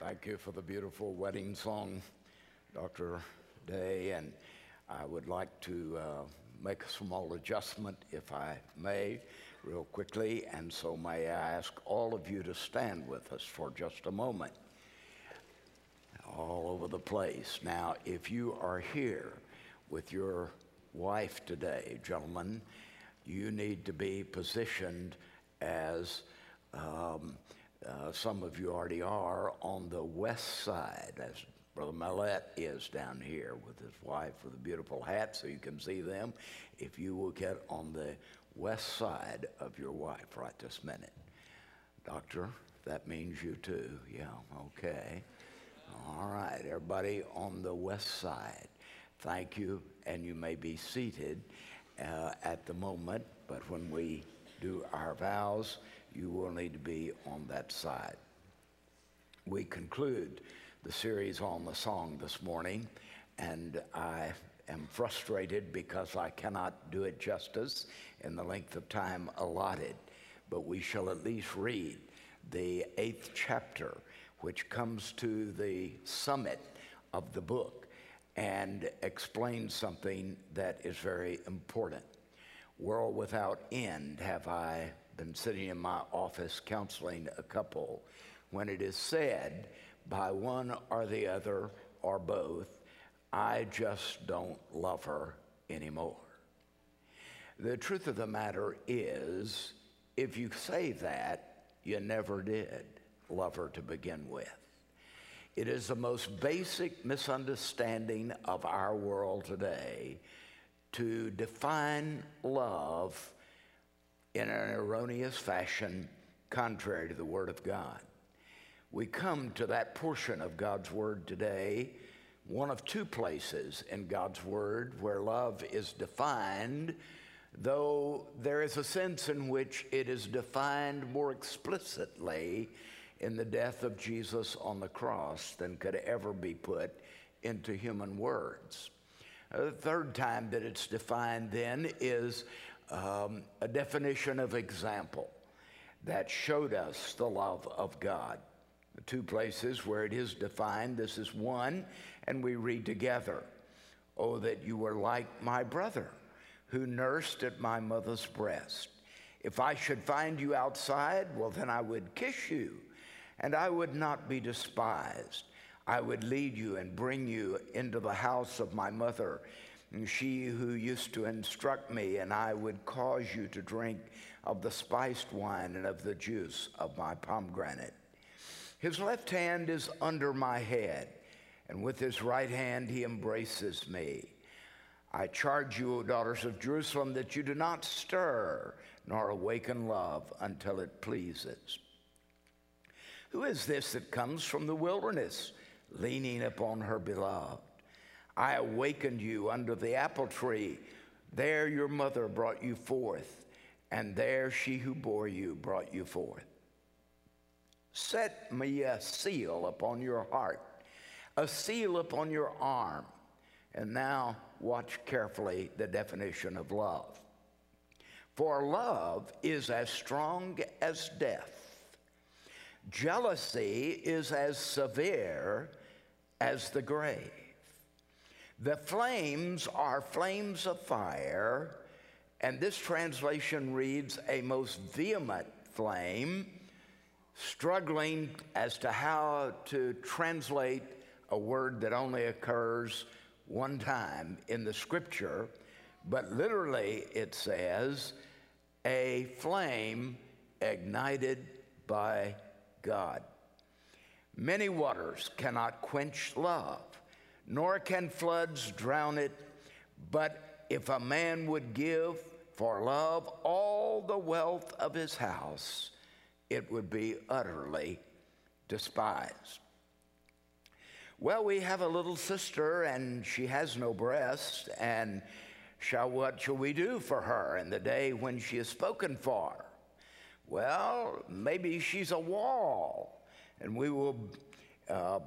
Thank you for the beautiful wedding song, Dr. Day, and I would like to make a small adjustment, if I may, real quickly, and so may I ask all of you to stand with us for just a moment. All over the place. Now, if you are here with your wife today, gentlemen, you need to be positioned as some of you already are on the west side, as Brother Mallett is down here with his wife with a beautiful hat, so you can see them. If you will get on the west side of your wife right this minute. Doctor, that means you too. Yeah, okay. All right, everybody on the west side. Thank you, and you may be seated at the moment, but when we do our vows, you will need to be on that side. We conclude the series on the song this morning, and I am frustrated because I cannot do it justice in the length of time allotted, but we shall at least read the 8th chapter, which comes to the summit of the book and explains something that is very important. World without end have I been sitting in my office counseling a couple when it is said by one or the other or both, I just don't love her anymore. The truth of the matter is, if you say that, you never did love her to begin with. It is the most basic misunderstanding of our world today to define love in an erroneous fashion contrary to the Word of God. We come to that portion of God's Word today, one of two places in God's Word where love is defined, though there is a sense in which it is defined more explicitly in the death of Jesus on the cross than could ever be put into human words. The third time that it's defined then is a definition of example that showed us the love of God. The two places where it is defined, this is one, and we read together, "Oh, that you were like my brother, who nursed at my mother's breast. If I should find you outside, well, then I would kiss you, and I would not be despised. I would lead you and bring you into the house of my mother, and she who used to instruct me, and I would cause you to drink of the spiced wine and of the juice of my pomegranate. His left hand is under my head, and with his right hand he embraces me. I charge you, O daughters of Jerusalem, that you do not stir nor awaken love until it pleases. Who is this that comes from the wilderness, leaning upon her beloved? I awakened you under the apple tree. There your mother brought you forth, and there she who bore you brought you forth. Set me a seal upon your heart, a seal upon your arm." And now watch carefully the definition of love. "For love is as strong as death. Jealousy is as severe as the grave. The flames are flames of fire," and this translation reads, "a most vehement flame," struggling as to how to translate a word that only occurs one time in the Scripture, but literally it says, a flame ignited by God. "Many waters cannot quench love, nor can floods drown it. But if a man would give for love all the wealth of his house, it would be utterly despised." Well, we have a little sister, and she has no breast, and what shall we do for her in the day when she is spoken for? Well, maybe she's a wall, and we will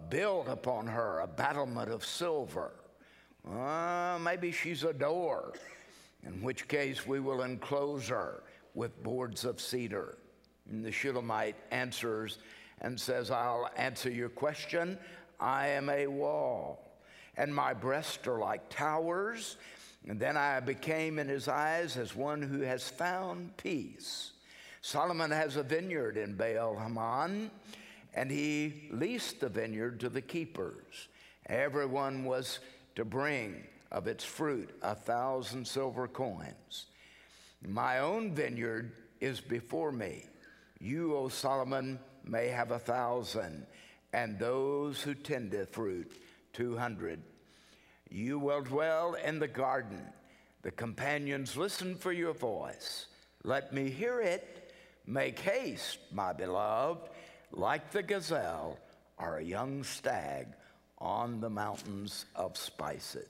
build upon her a battlement of silver. Maybe she's a door, in which case we will enclose her with boards of cedar. And the Shulamite answers, and says, I'll answer your question. I am a wall, and my breasts are like towers. And then I became in his eyes as one who has found peace. Solomon has a vineyard in Baal Haman, and he leased the vineyard to the keepers. Everyone was to bring of its fruit 1,000 silver coins. My own vineyard is before me. You, O Solomon, may have 1,000, and those who tendeth fruit 200. You will dwell in the garden. The companions listen for your voice. Let me hear it. Make haste, my beloved, like the gazelle or a young stag on the mountains of spices.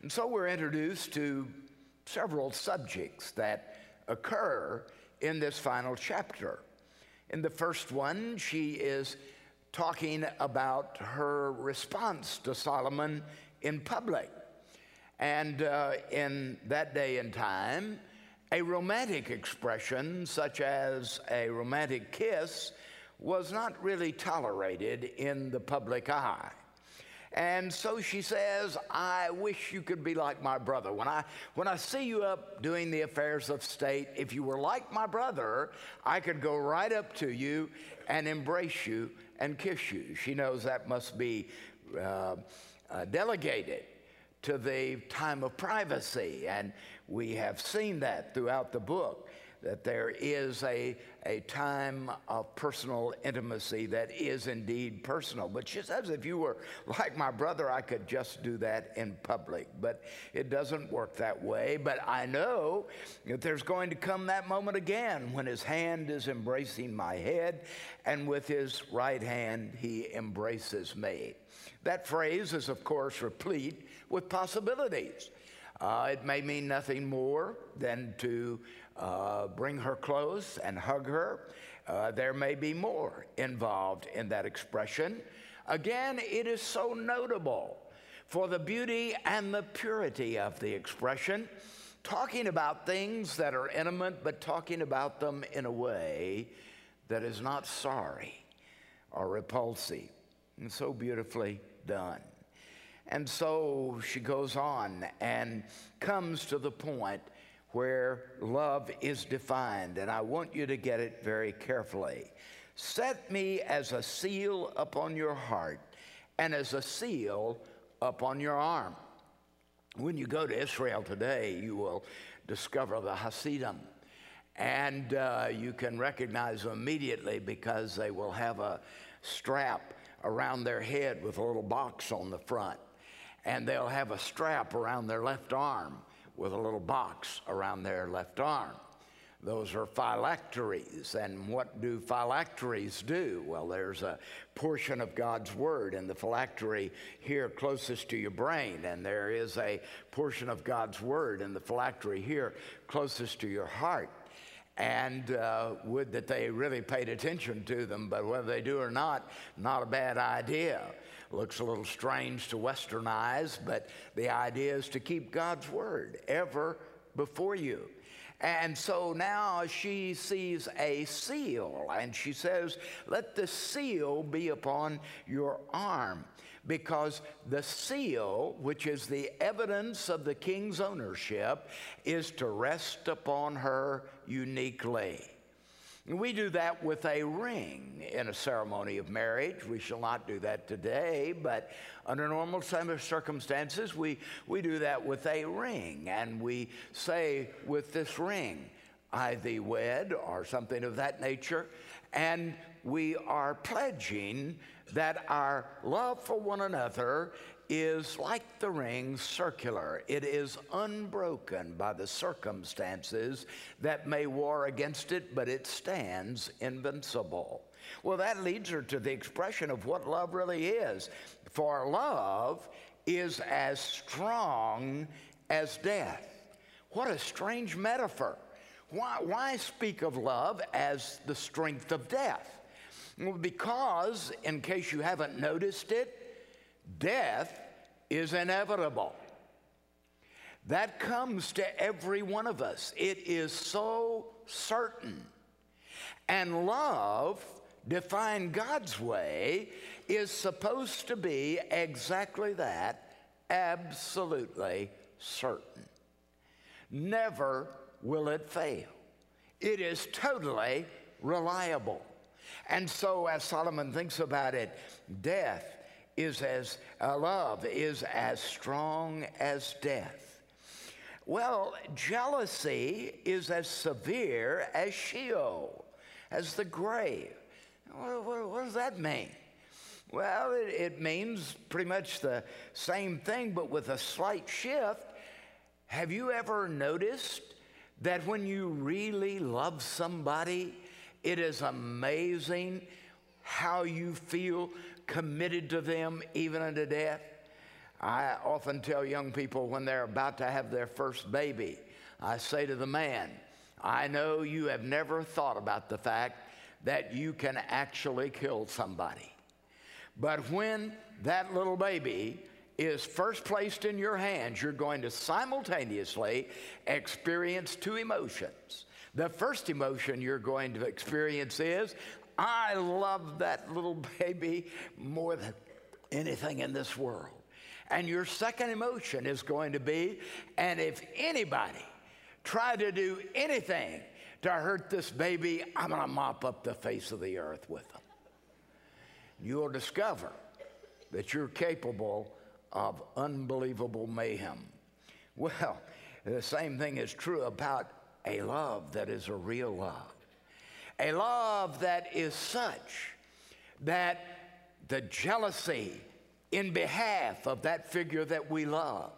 And so we're introduced to several subjects that occur in this final chapter. In the first one, she is talking about her response to Solomon in public. And in that day and time, a romantic expression, such as a romantic kiss, was not really tolerated in the public eye. And so she says, I wish you could be like my brother. When I see you up doing the affairs of state, if you were like my brother, I could go right up to you and embrace you and kiss you. She knows that must be delegated to the time of privacy, and we have seen that throughout the book, that there is a time of personal intimacy that is indeed personal. But she says, if you were like my brother, I could just do that in public. But it doesn't work that way. But I know that there's going to come that moment again when his hand is embracing my head, and with his right hand he embraces me. That phrase is, of course, replete with possibilities. It may mean nothing more than to bring her close and hug her. There may be more involved in that expression. Again, it is so notable for the beauty and the purity of the expression, talking about things that are intimate, but talking about them in a way that is not sorry or repulsive. And so beautifully done. And so she goes on and comes to the point where love is defined, and I want you to get it very carefully. Set me as a seal upon your heart and as a seal upon your arm. When you go to Israel today, you will discover the Hasidim, and you can recognize them immediately because they will have a strap around their head with a little box on the front, and they'll have a strap around their left arm with a little box around their left arm. Those are phylacteries. And what do phylacteries do? Well, there's a portion of God's Word in the phylactery here closest to your brain, and there is a portion of God's Word in the phylactery here closest to your heart. And would that they really paid attention to them, but whether they do or not, not a bad idea. Looks a little strange to Western eyes, but the idea is to keep God's Word ever before you. And so now she sees a seal, and she says, let the seal be upon your arm, because the seal, which is the evidence of the king's ownership, is to rest upon her uniquely. We do that with a ring in a ceremony of marriage. We shall not do that today, but under normal circumstances, we do that with a ring, and we say, with this ring, I thee wed, or something of that nature, and we are pledging that our love for one another is like the ring, circular. It is unbroken by the circumstances that may war against it, but it stands invincible. Well, that leads her to the expression of what love really is. For love is as strong as death. What a strange metaphor. Why speak of love as the strength of death? Well, because, in case you haven't noticed it, death is inevitable. That comes to every one of us. It is so certain. And love define God's way is supposed to be exactly that, absolutely certain. Never will it fail. It is totally reliable. And so as Solomon thinks about it, death is as, love is as strong as death. Well, jealousy is as severe as Sheol, as the grave. What does that mean? Well, it means pretty much the same thing, but with a slight shift. Have you ever noticed that when you really love somebody, it is amazing how you feel committed to them even unto death? I often tell young people when they're about to have their first baby, I say to the man, I know you have never thought about the fact that you can actually kill somebody. But when that little baby is first placed in your hands, you're going to simultaneously experience two emotions. The first emotion you're going to experience is, I love that little baby more than anything in this world. And your second emotion is going to be, and if anybody tried to do anything to hurt this baby, I'm going to mop up the face of the earth with them. You'll discover that you're capable of unbelievable mayhem. Well, the same thing is true about a love that is a real love. A love that is such that the jealousy in behalf of that figure that we love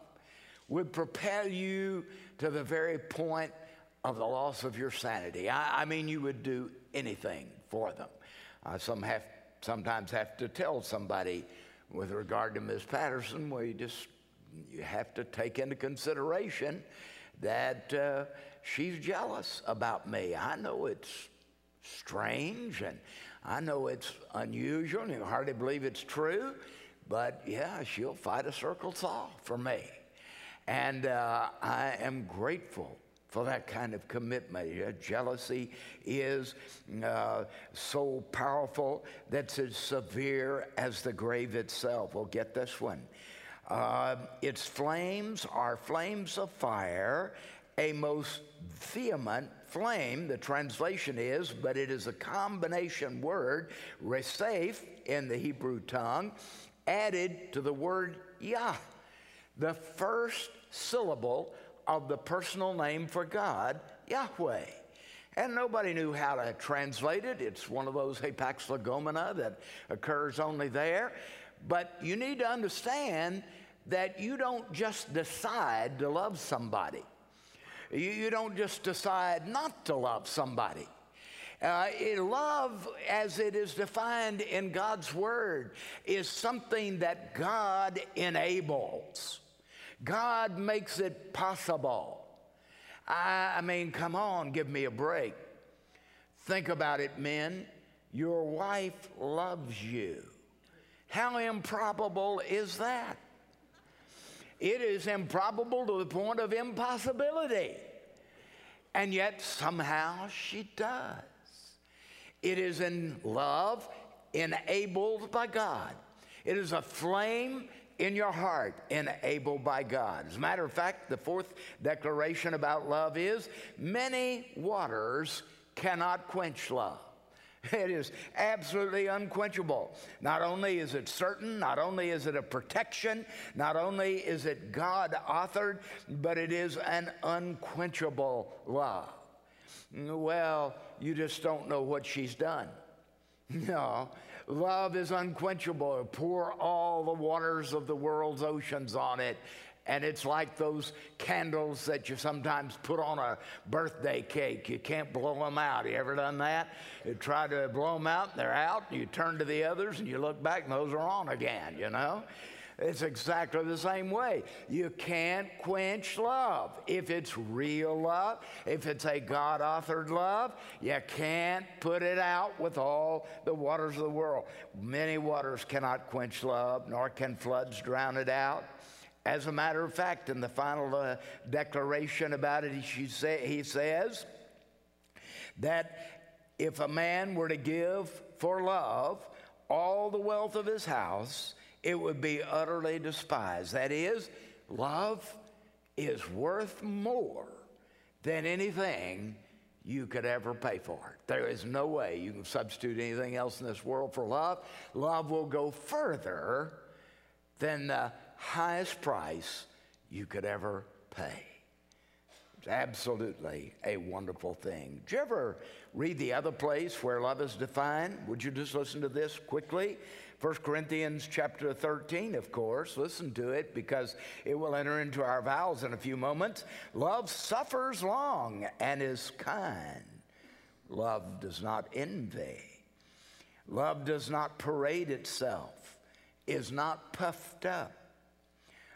would propel you to the very point of the loss of your sanity. I mean, you would do anything for them. Sometimes have to tell somebody with regard to Ms. Patterson, well, you have to take into consideration that she's jealous about me. I know it's strange, and I know it's unusual, and you can hardly believe it's true. But yeah, she'll fight a circle saw for me. And I am grateful for that kind of commitment. Jealousy is so powerful that's as severe as the grave itself. Well, get this one. Its flames are flames of fire, a most vehement flame. The translation is, but it is a combination word, reshaph in the Hebrew tongue, added to the word Yah, the first syllable of the personal name for God, Yahweh. And nobody knew how to translate it. It's one of those apex legomena that occurs only there. But you need to understand that you don't just decide to love somebody. You don't just decide not to love somebody. Love, as it is defined in God's Word, is something that God enables. God makes it possible. I mean, come on, give me a break. Think about it, men. Your wife loves you. How improbable is that? It is improbable to the point of impossibility. And yet, somehow, she does. It is in love enabled by God. It is a flame in your heart enabled by God. As a matter of fact, the fourth declaration about love is, many waters cannot quench love. It is absolutely unquenchable. Not only is it certain, not only is it a protection, not only is it God-authored, but it is an unquenchable love. Well, you just don't know what she's done. No, love is unquenchable. Pour all the waters of the world's oceans on it, and it's like those candles that you sometimes put on a birthday cake. You can't blow them out. You ever done that? You try to blow them out, and they're out, and you turn to the others, and you look back, and those are on again, you know? It's exactly the same way. You can't quench love. If it's real love, if it's a God-authored love, you can't put it out with all the waters of the world. Many waters cannot quench love, nor can floods drown it out. As a matter of fact, in the final declaration about it, he says that if a man were to give for love all the wealth of his house, it would be utterly despised. That is, love is worth more than anything you could ever pay for it. There is no way you can substitute anything else in this world for love. Love will go further than the highest price you could ever pay. It's absolutely a wonderful thing. Did you ever read the other place where love is defined? Would you just listen to this quickly? 1 Corinthians chapter 13, of course. Listen to it because it will enter into our vows in a few moments. Love suffers long and is kind. Love does not envy. Love does not parade itself, is not puffed up.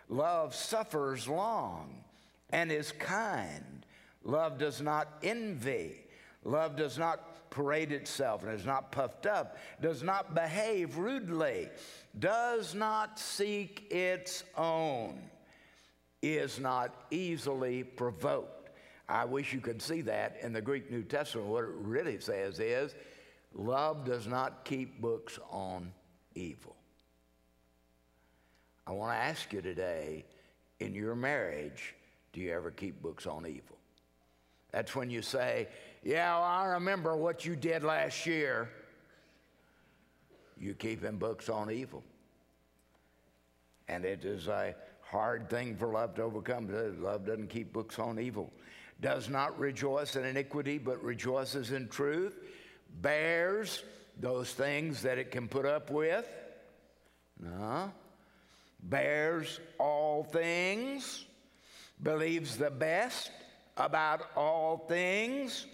Love suffers long and is kind. Love does not envy. Love does not parade itself and is not puffed up, does not behave rudely, does not seek its own, is not easily provoked. I wish you could see that in the Greek New Testament. What it really says is, love does not keep books on evil. I want to ask you today, in your marriage, do you ever keep books on evil? That's when you say, yeah, well, I remember what you did last year. You're keeping books on evil. And it is a hard thing for love to overcome. Love doesn't keep books on evil. Does not rejoice in iniquity, but rejoices in truth. Bears those things that it can put up with. No. Bears all things. Believes the best about all things.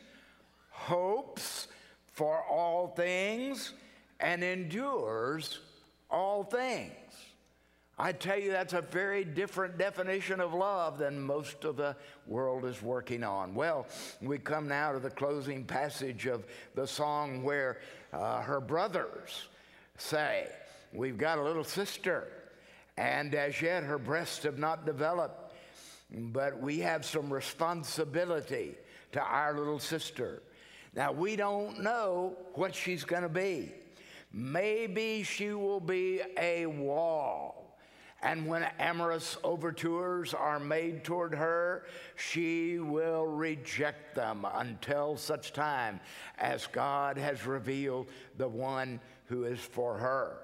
Hopes for all things, and endures all things. I tell you, that's a very different definition of love than most of the world is working on. Well, we come now to the closing passage of the song where her brothers say, we've got a little sister, and as yet her breasts have not developed, but we have some responsibility to our little sister. Now, we don't know what she's going to be. Maybe she will be a wall, and when amorous overtures are made toward her, she will reject them until such time as God has revealed the one who is for her.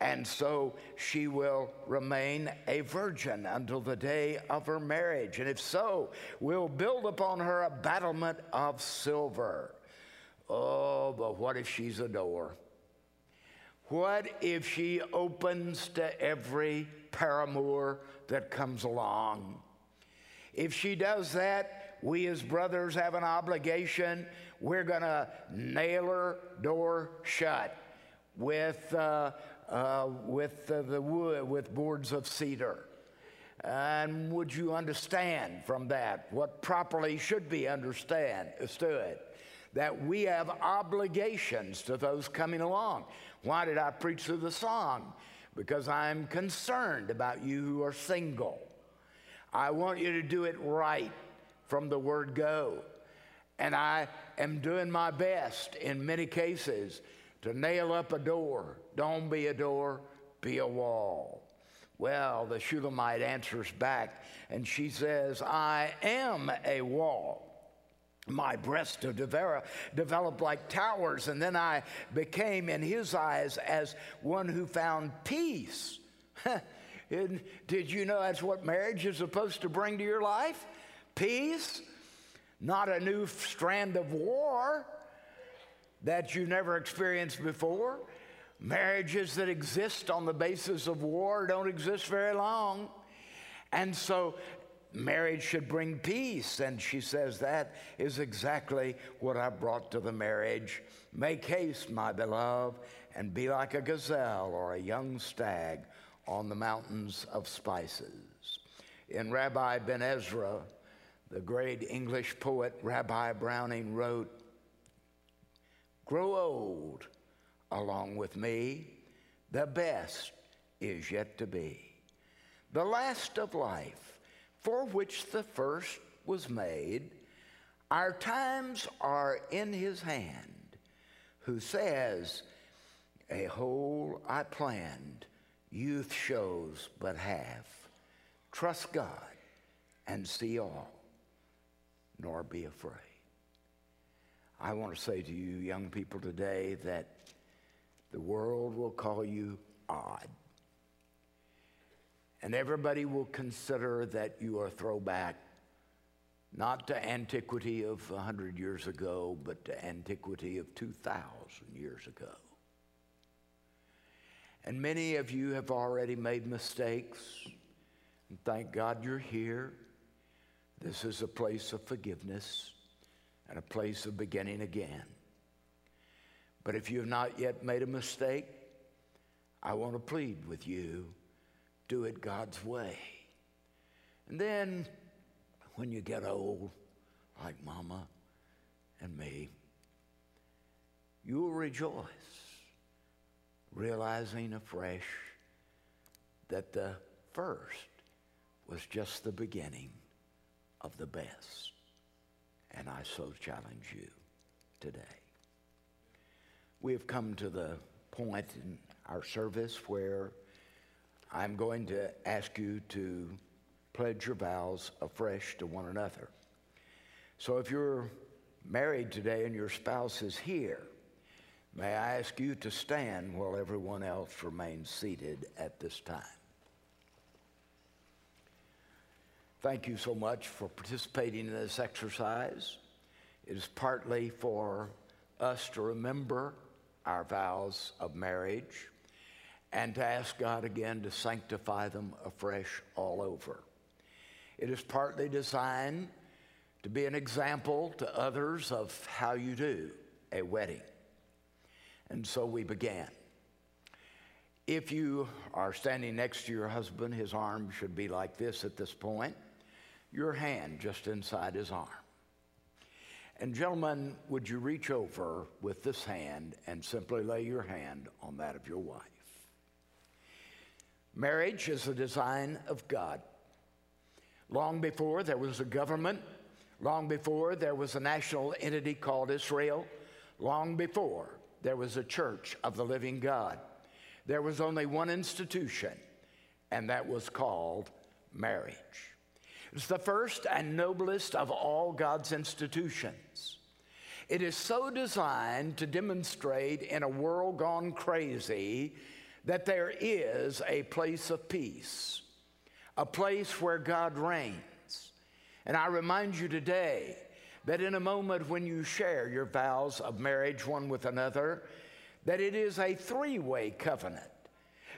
And so she will remain a virgin until the day of her marriage. And if so, we'll build upon her a battlement of silver. Oh, but what if she's a door? What if she opens to every paramour that comes along? If she does that, we as brothers have an obligation. We're going to nail her door shut with the wood, with boards of cedar. And would you understand from that what properly should be understood? That we have obligations to those coming along. Why did I preach through the song? Because I'm concerned about you who are single. I want you to do it right from the word go. And I am doing my best in many cases to nail up a door. Don't be a door, be a wall. Well, the Shulamite answers back, and she says, I am a wall. My breasts to develop like towers, and then I became in his eyes as one who found peace. Did you know that's what marriage is supposed to bring to your life? Peace, not a new strand of war that you never experienced before. Marriages that exist on the basis of war don't exist very long. And so marriage should bring peace. And she says, that is exactly what I brought to the marriage. Make haste, my beloved, and be like a gazelle or a young stag on the mountains of spices. In Rabbi Ben Ezra, the great English poet, Rabbi Browning wrote, grow old along with me, the best is yet to be. The last of life, for which the first was made, our times are in his hand. who says, a whole I planned, youth shows but half. Trust God and see all, nor be afraid. I want to say to you, young people, today that the world will call you odd. And everybody will consider that you are a throwback, not to antiquity of 100 years ago, but to antiquity of 2,000 years ago. And many of you have already made mistakes. And thank God you're here. This is a place of forgiveness and a place of beginning again. But if you have not yet made a mistake, I want to plead with you. Do it God's way. And then when you get old, like Mama and me, you will rejoice, realizing afresh that the first was just the beginning of the best. And I so challenge you today. We have come to the point in our service where I'm going to ask you to pledge your vows afresh to one another. So if you're married today and your spouse is here, may I ask you to stand while everyone else remains seated at this time. Thank you so much for participating in this exercise. It is partly for us to remember our vows of marriage and to ask God again to sanctify them afresh all over. It is partly designed to be an example to others of how you do a wedding. And so we began. If you are standing next to your husband, his arm should be like this at this point, your hand just inside his arm. And gentlemen, would you reach over with this hand and simply lay your hand on that of your wife? Marriage is a design of God. Long before there was a government, long before there was a national entity called Israel, long before there was a church of the living God, there was only one institution, and that was called marriage. It's the first and noblest of all God's institutions. It is so designed to demonstrate in a world gone crazy that there is a place of peace, a place where God reigns. And I remind you today that in a moment when you share your vows of marriage one with another, that it is a three-way covenant.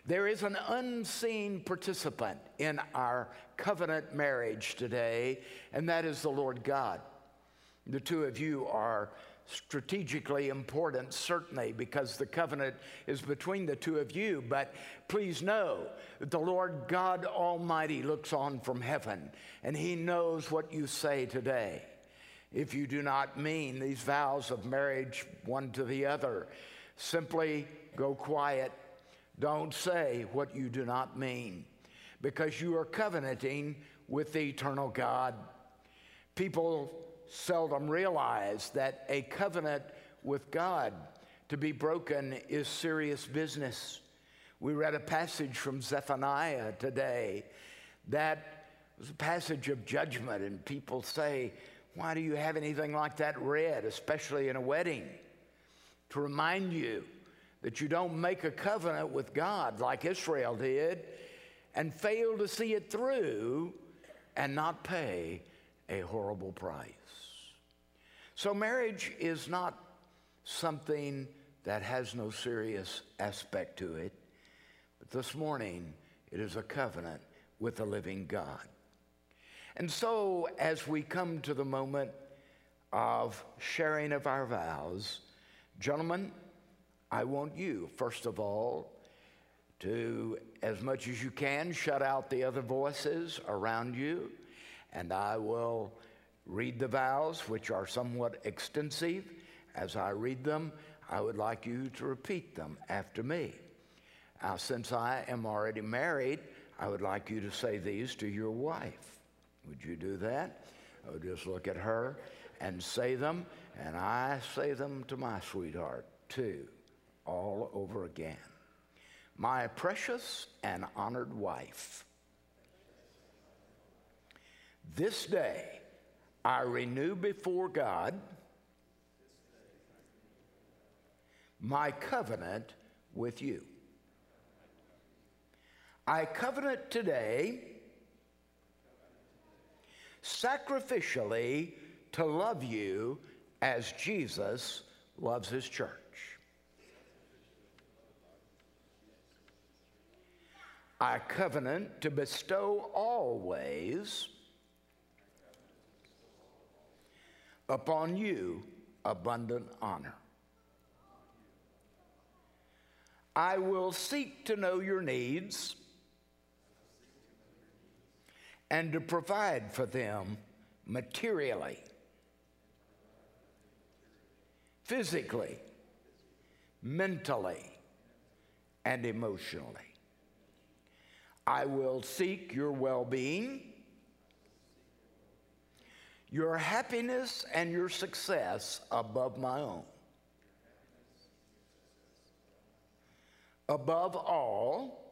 There is an unseen participant in our covenant marriage today, and that is the Lord God. The two of you are strategically important, certainly, because the covenant is between the two of you, but please know that the Lord God Almighty looks on from heaven, and He knows what you say today. If you do not mean these vows of marriage one to the other, simply go quiet. Don't say what you do not mean, because you are covenanting with the eternal God. People seldom realize that a covenant with God to be broken is serious business. We read a passage from Zephaniah today that was a passage of judgment, and people say, why do you have anything like that read, especially in a wedding? To remind you that you don't make a covenant with God like Israel did and fail to see it through and not pay a horrible price. So marriage is not something that has no serious aspect to it, but this morning it is a covenant with the living God. And so as we come to the moment of sharing of our vows, gentlemen, I want you, first of all, to, as much as you can, shut out the other voices around you, and I will read the vows, which are somewhat extensive. As I read them, I would like you to repeat them after me. Now, since I am already married, I would like you to say these to your wife. Would you do that? I would just look at her and say them, and I say them to my sweetheart. 2 all over again. My precious and honored wife, this day I renew before God my covenant with you. I covenant today sacrificially to love you as Jesus loves his church. I covenant to bestow always upon you abundant honor. I will seek to know your needs and to provide for them materially, physically, mentally, and emotionally. I will seek your well-being, your happiness, and your success above my own. Above all,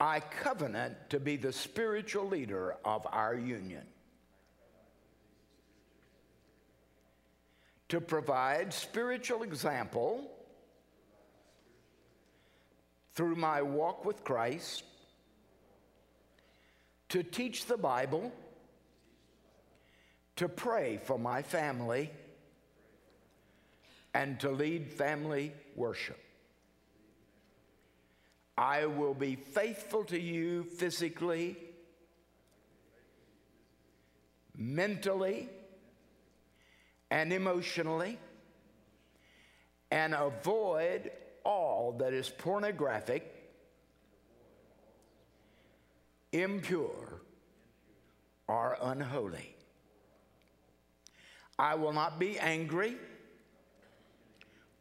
I covenant to be the spiritual leader of our union, to provide spiritual example through my walk with Christ, to teach the Bible, to pray for my family, and to lead family worship. I will be faithful to you physically, mentally, and emotionally, and avoid all that is pornographic, impure, or unholy. I will not be angry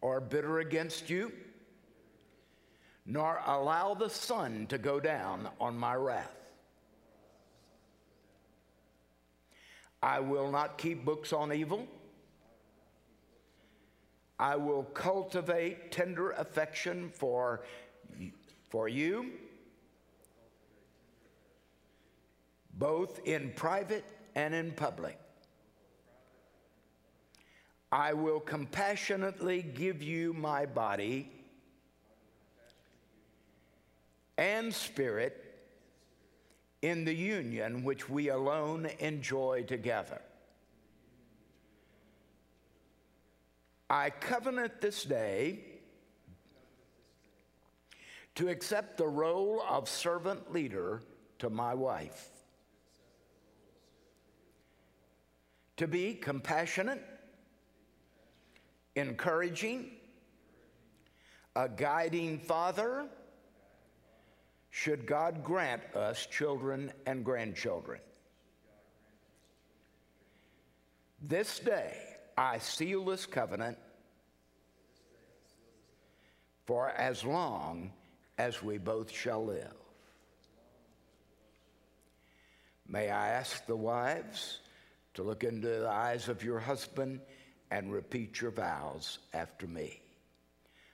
or bitter against you, nor allow the sun to go down on my wrath. I will not keep books on evil. I will cultivate tender affection for you, both in private and in public. I will compassionately give you my body and spirit in the union which we alone enjoy together. I covenant this day to accept the role of servant leader to my wife, to be compassionate, encouraging, a guiding father, should God grant us children and grandchildren. This day, I seal this covenant for as long as we both shall live. May I ask the wives to look into the eyes of your husband and repeat your vows after me.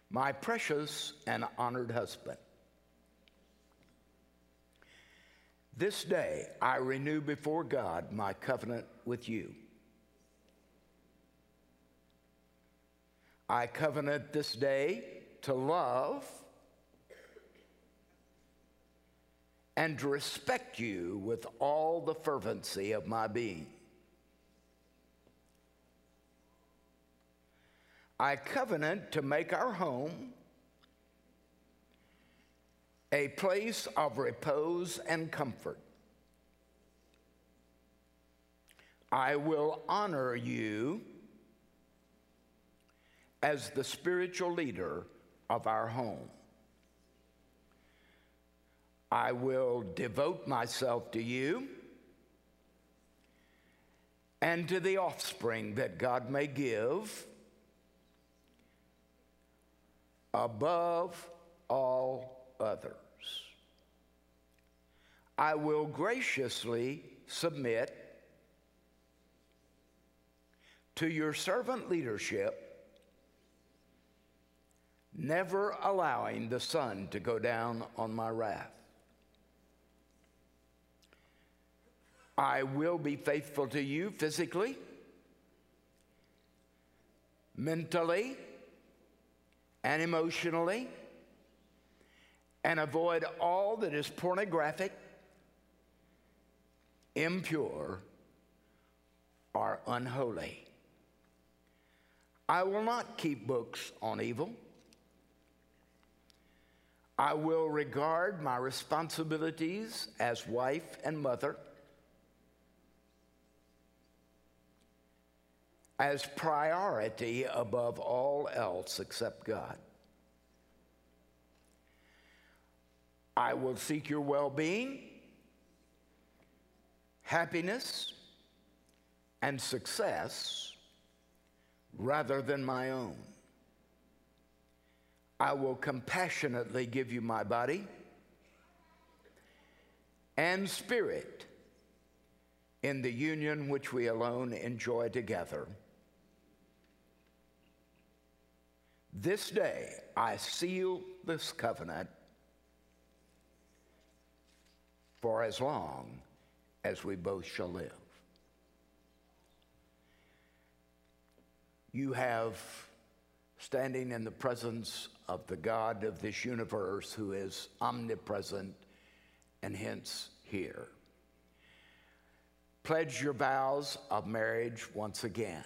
My precious and honored husband, this day I renew before God my covenant with you. I covenant this day to love and to respect you with all the fervency of my being. I covenant to make our home a place of repose and comfort. I will honor you as the spiritual leader of our home. I will devote myself to you and to the offspring that God may give above all others. I will graciously submit to your servant leadership never allowing the sun to go down on my wrath. I will be faithful to you physically, mentally, and emotionally, and avoid all that is pornographic, impure, or unholy. I will not keep books on evil. I will regard my responsibilities as wife and mother as priority above all else except God. I will seek your well-being, happiness, and success rather than my own. I will compassionately give you my body and spirit in the union which we alone enjoy together. This day I seal this covenant for as long as we both shall live. You have standing in the presence of the God of this universe, who is omnipresent and hence here. Pledge your vows of marriage once again.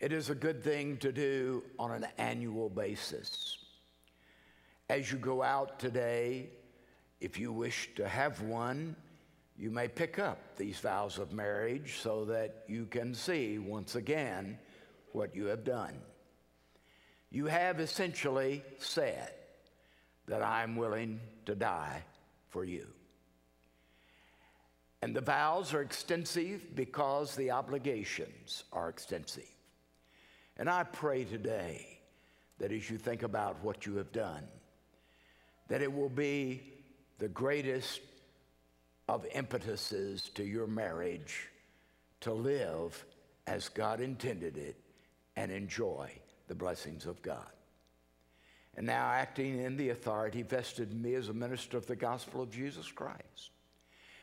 It is a good thing to do on an annual basis. As you go out today, if you wish to have one, you may pick up these vows of marriage so that you can see once again what you have done. You have essentially said that I'm willing to die for you. And the vows are extensive because the obligations are extensive. And I pray today that as you think about what you have done, that it will be the greatest of impetuses to your marriage to live as God intended it and enjoy the blessings of God. And now, acting in the authority vested in me as a minister of the gospel of Jesus Christ,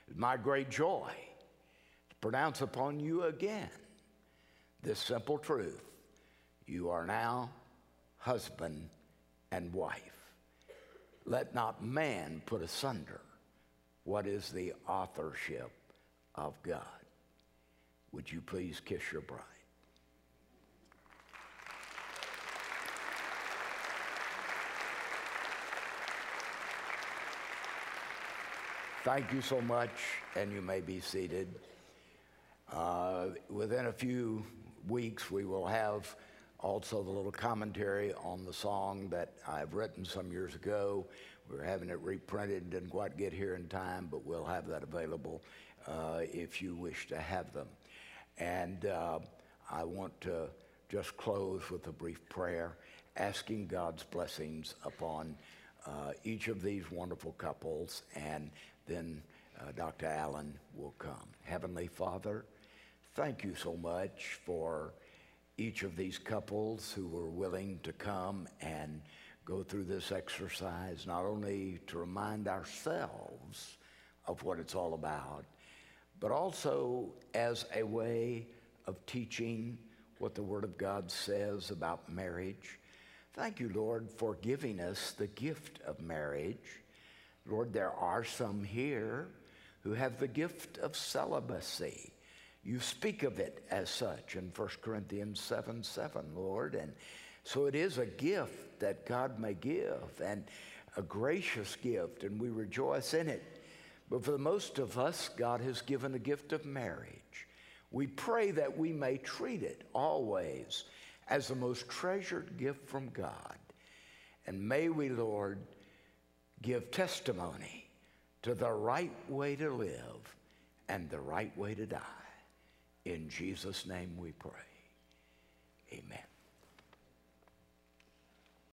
it's my great joy to pronounce upon you again this simple truth: you are now husband and wife. Let not man put asunder what is the authorship of God. Would you please kiss your bride? Thank you so much, and you may be seated. Within a few weeks, we will have also the little commentary on the song that I've written some years ago. We're having it reprinted, didn't quite get here in time, but we'll have that available if you wish to have them. And I want to just close with a brief prayer, asking God's blessings upon each of these wonderful couples, and then Dr. Allen will come. Heavenly Father, thank you so much for each of these couples who were willing to come and go through this exercise, not only to remind ourselves of what it's all about, but also as a way of teaching what the Word of God says about marriage. Thank you, Lord, for giving us the gift of marriage. Lord, there are some here who have the gift of celibacy. You speak of it as such in 1 Corinthians 7:7, Lord, and so it is a gift that God may give, and a gracious gift, and we rejoice in it. But for the most of us, God has given the gift of marriage. We pray that we may treat it always as the most treasured gift from God. And may we, Lord, give testimony to the right way to live and the right way to die. In Jesus' name we pray. Amen.